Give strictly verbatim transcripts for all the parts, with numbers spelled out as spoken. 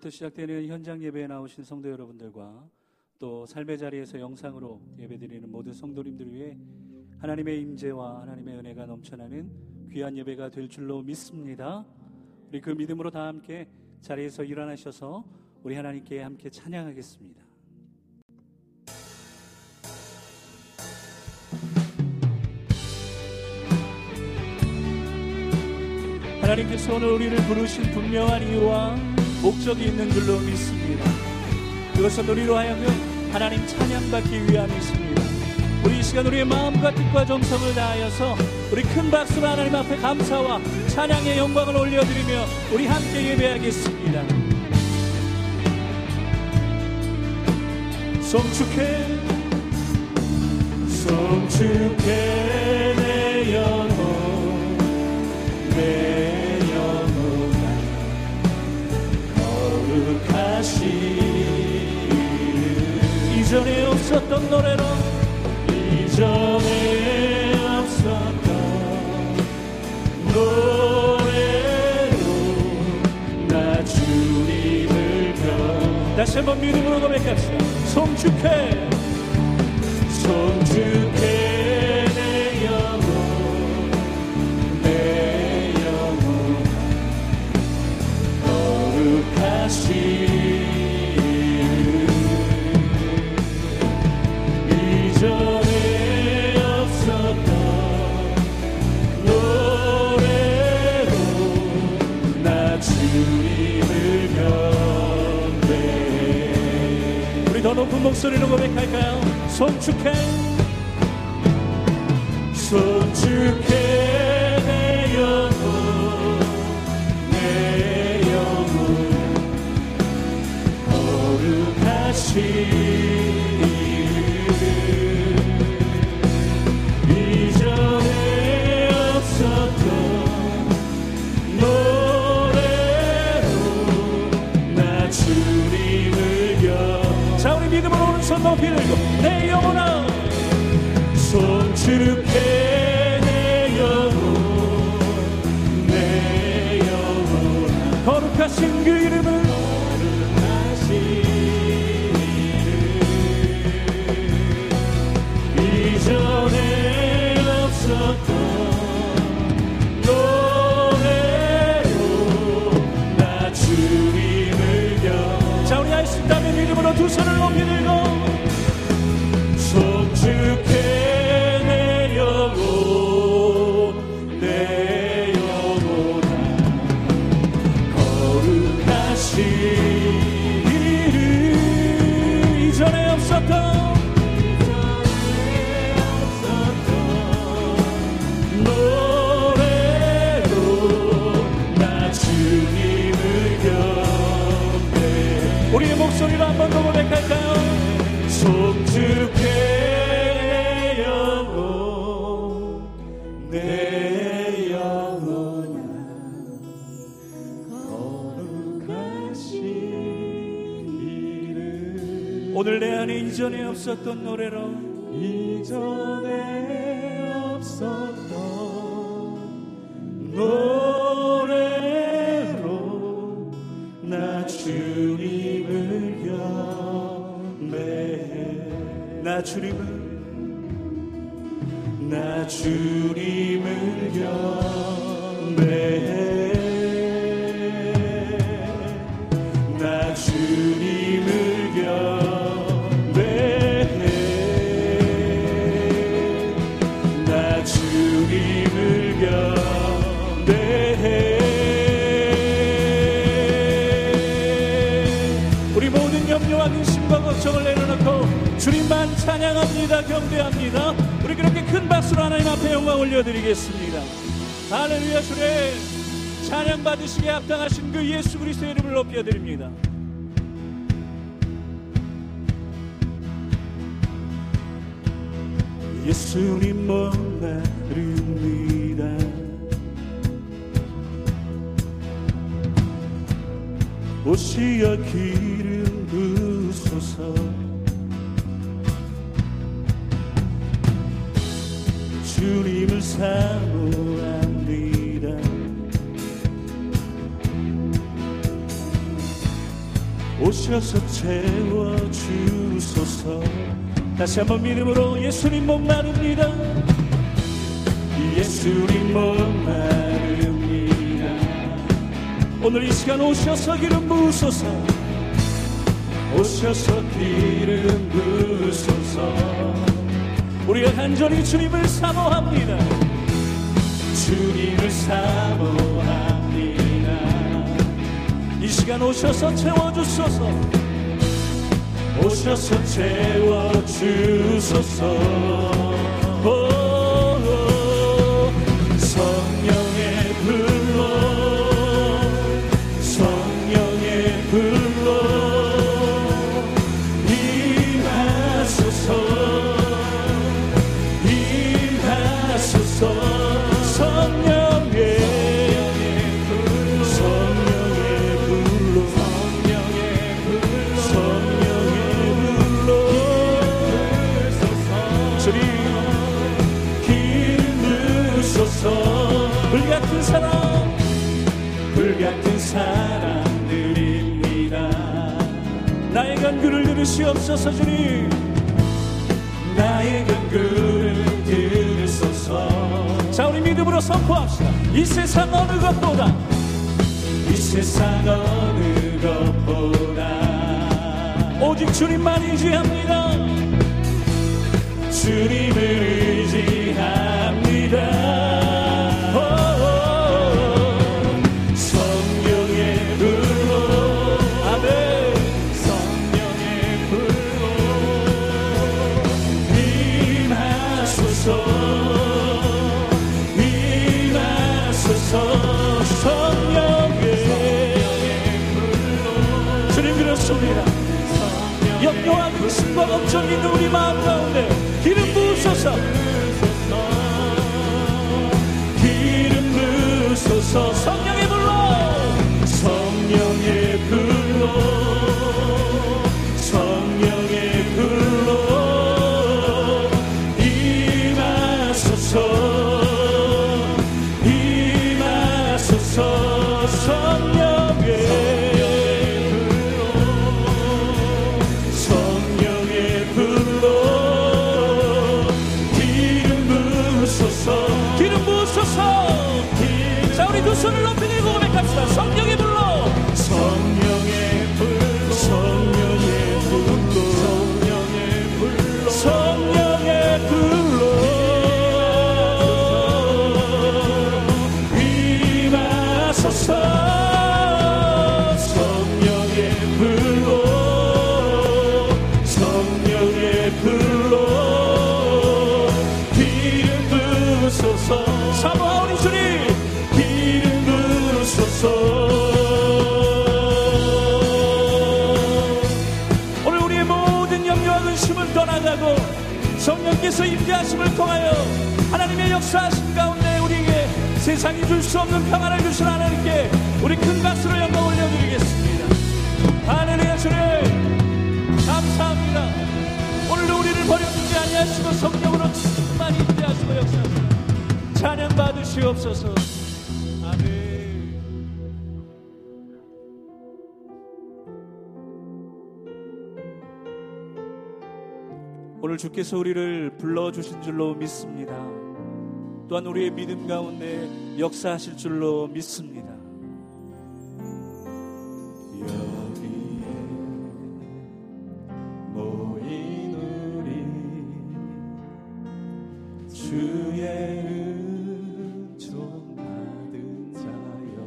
오늘부터 시작되는 현장 예배에 나오신 성도 여러분들과 또 삶의 자리에서 영상으로 예배드리는 모든 성도님들을 위해 하나님의 임재와 하나님의 은혜가 넘쳐나는 귀한 예배가 될 줄로 믿습니다. 우리 그 믿음으로 다 함께 자리에서 일어나셔서 우리 하나님께 함께 찬양하겠습니다. 하나님께서 오늘 우리를 부르신 분명한 이유와 목적이 있는 줄로 믿습니다. 그것은 우리로 하여금 하나님 찬양받기 위함이십니다. 우리 이 시간 우리의 마음과 뜻과 정성을 다하여서 우리 큰 박수로 하나님 앞에 감사와 찬양의 영광을 올려드리며 우리 함께 예배하겠습니다. 송축해 송축해 내 영혼 내 이전에 없었던 노래로 이전에 없었던 노래로 나 주님을 펴 다시 한번 믿음으로 고백합시다. 송축해 송축해 높은 목소리로 고백할까요? 송축해 송축해 내 영혼 내 영혼 거룩하신 이전에 없었던 노래로 나 주님을 겨 자 우리 믿음으로 오른손 높이 들고 내 영혼아 송축해 내 영혼 내 영혼아 거룩하신 그 이름을 거룩하신 이름 이전에 없었던 노래로 나 주님을 겨 자 우리 할 수 있다면 믿음으로 두 손을 높이 들고 송축해 내 영혼 내 영혼아 거룩하신 이름 이전에 없었던 이전에 없었던 노래로 나 주님을 겨 우리의 목소리로 한 번 더 고백할까요? 송축해 내 영혼 내 영혼아 거룩하신 이름 오늘 내 안에 이전에 없었던 노래로 이전에 없었던 노래로 나 주님 나 주님을 나 주님을 경배해 나 주님을 경배해 나 주님을 경배해 우리 모든 염려와 근심과 걱정을 내려놓고 주님만 찬양합니다. 경배합니다. 우리 그렇게 큰 박수로 하나님 앞에 영광 올려드리겠습니다. 할렐루야 주님 찬양받으시기에 합당하신 그 예수 그리스도의 이름을 높여드립니다. 예수님 만나릅니다. 오시어 기름 부으소서 주님을 사모합니다. 오셔서 채워주소서. 다시 한번 믿음으로 예수님 목마릅니다. 예수님 목마릅니다. 오늘 이 시간 오셔서 기름 부으소서. 오셔서 기름 부으소서. 우리가 간절히 주님을 사모합니다. 주님을 사모합니다. 이 시간 오셔서 채워주소서. 오셔서 채워주소서. 불같은 사람, 불같은 사람들입니다. 나의 간구를 들으시옵소서. 주님 나의 간구를 들으소서. 자, 우리 믿음으로 선포합시다. 이 세상 어느 것보다, 이 세상 어느 것보다 오직 주님만 의지합니다. 주님을 의지합니다. 염려와 근심과 걱정이 있는 우리 마음 가운데 기름 부으소서. 기름 부으소서. 성령의 불로, 성령의 불로, 성령의 불로 임하소서. 임하소서. 성령의 손을 높이 들고 고백합시다. 성령의 불로, 성령의 불로, 성령의 불로, 성령의 불로, 성령의 불로 임하소서. 오늘 우리의 모든 염려와 근심을 떠나가고 성령께서 임재하심을 통하여 하나님의 역사하심 가운데 우리에게 세상이 줄 수 없는 평안을 주신 하나님께 우리 큰 박수로 영광 올려드리겠습니다. 할렐루야. 주님 감사합니다. 오늘도 우리를 버려주지 아니하시고 성령으로 충만히 임재하시고 역사하시고 찬양 받으시옵소서. 오늘 주께서 우리를 불러주신 줄로 믿습니다. 또한 우리의 믿음 가운데 역사하실 줄로 믿습니다. 여기에 모인 우리 주의 은총 받은 자여라.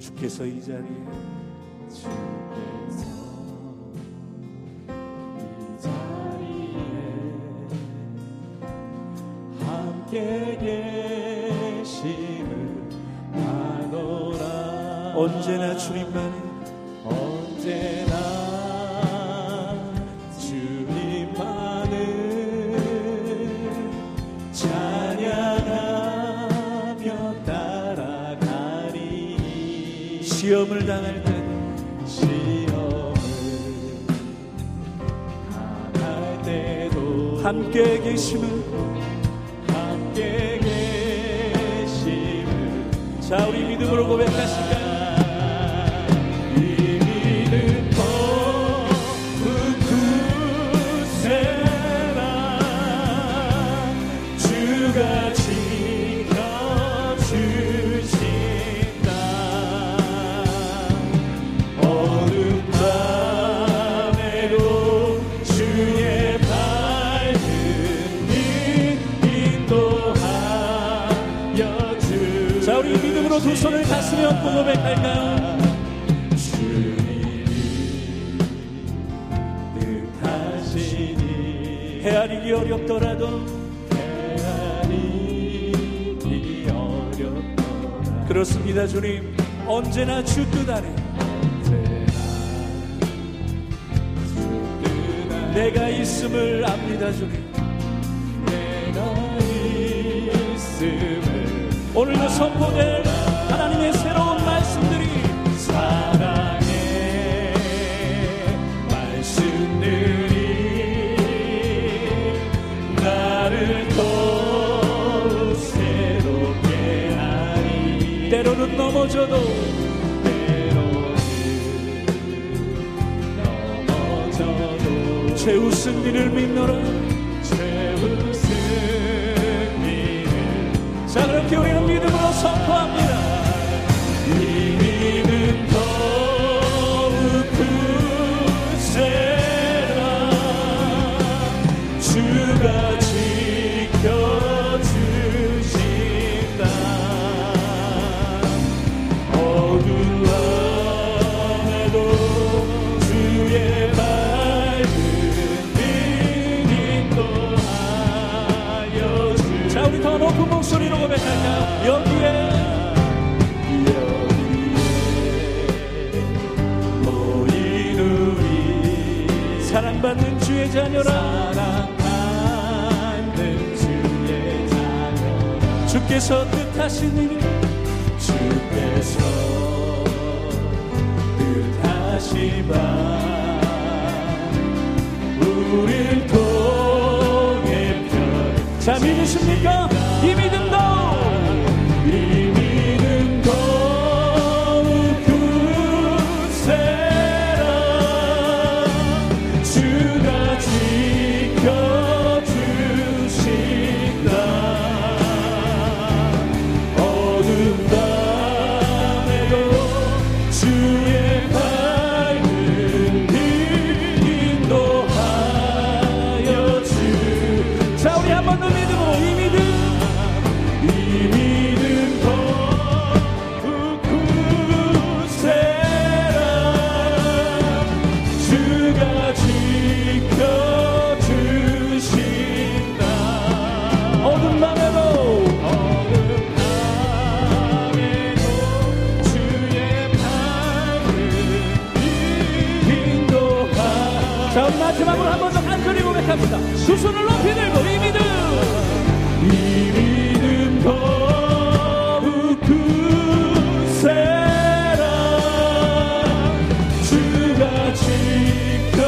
주께서 이 자리에 주께서 계심을 나노라. 언제나 주님만이, 언제나 주님만을 찬양하며 따라가리. 시험을 당할 때, 시험을 당할 때도 함께 계심을. 자, 우리 믿음으로 고백하실까요? 이 믿음 두 손을 가슴에 얹고 고백할까요? 주님이 뜻하시니 헤아리기 어렵더라도 헤아리기 어렵더라 그렇습니다 주님 언제나 주 뜻 안에 내가 있음을 압니다 주님 내가 있음을 오늘도 선포될 하나님의 새로운 말씀들이 사랑의 말씀들이 나를 또 새롭게 하니 때로는 넘어져도 최후 승리를 믿노라 최후 승리를 자 그렇게 우리는 믿음으로 선포합니다 이미는 더욱 굳세라 주가 지켜주신다 어둠 안에도 주의 높은 목소리로 고백할까 여기에 여기에 모인 우리 사랑받는 주의 자녀라 사랑받는 주의 자녀라 주께서 뜻하시니 주께서 뜻하시마 우릴 통해 편 자 믿으십니까? 이 믿음도 이 믿음도 굳세라 주가 지켜주신다 어둠 밤에도 주의 밝은 빛 인도하여 주 자 우리 한 번 더 믿음으로 이 믿음 마지막으로 한 번 더 간절히 고백합니다. 두 손을 높이 들고 이 믿음 이 믿음 더욱 굳세라 주가 지켜주신다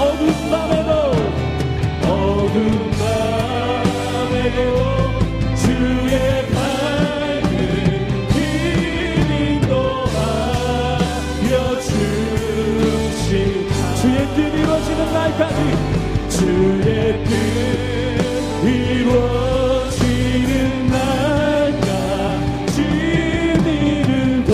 어둠 밤에도 어둠 밤에도 주의 밝은 빛 인도하여 주 주의 뜻 이루어지는 날까지 주의 뜻 이루어지는 날까지 믿음도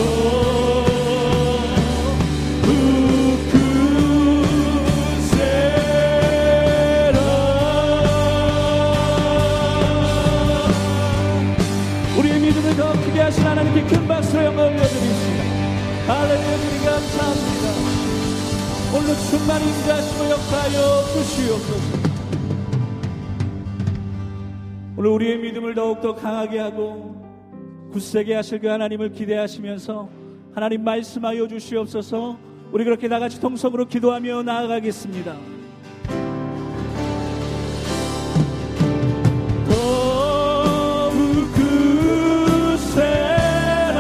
굳세라 우리의 믿음을 더 크게 하신 하나님께 큰 박수로 영광 올려드립니다 할렐루야 주님 감사합니다 오늘도 충만히 인자심을 역사하여 주시옵소서 오늘 우리의 믿음을 더욱더 강하게 하고 굳세게 하실 그 하나님을 기대하시면서 하나님 말씀하여 주시옵소서 우리 그렇게 다같이 통성으로 기도하며 나아가겠습니다 더욱 굳세라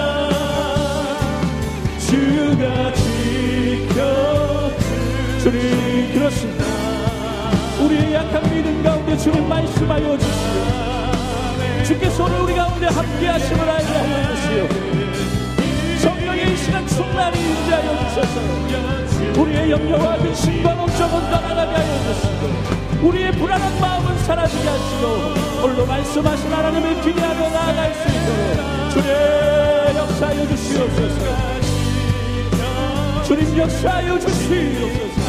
주가 지켜 주님 그렇습니다 우리의 약한 믿음 가운데 주님 말씀하여 주시오 주께서 오늘 우리 가운데 함께 하심을 알게 하여 주시오 성령의 이 시간 충만히 인도하여 주셔서 우리의 염려와 근심과 걱정은 떠나가게 하여 주시고 우리의 불안한 마음은 사라지게 하시고 오늘도 말씀하신 하나님을 기대하며 나아갈 수 있도록 주님 역사하여 주시옵소서 주님 역사하여 주시옵소서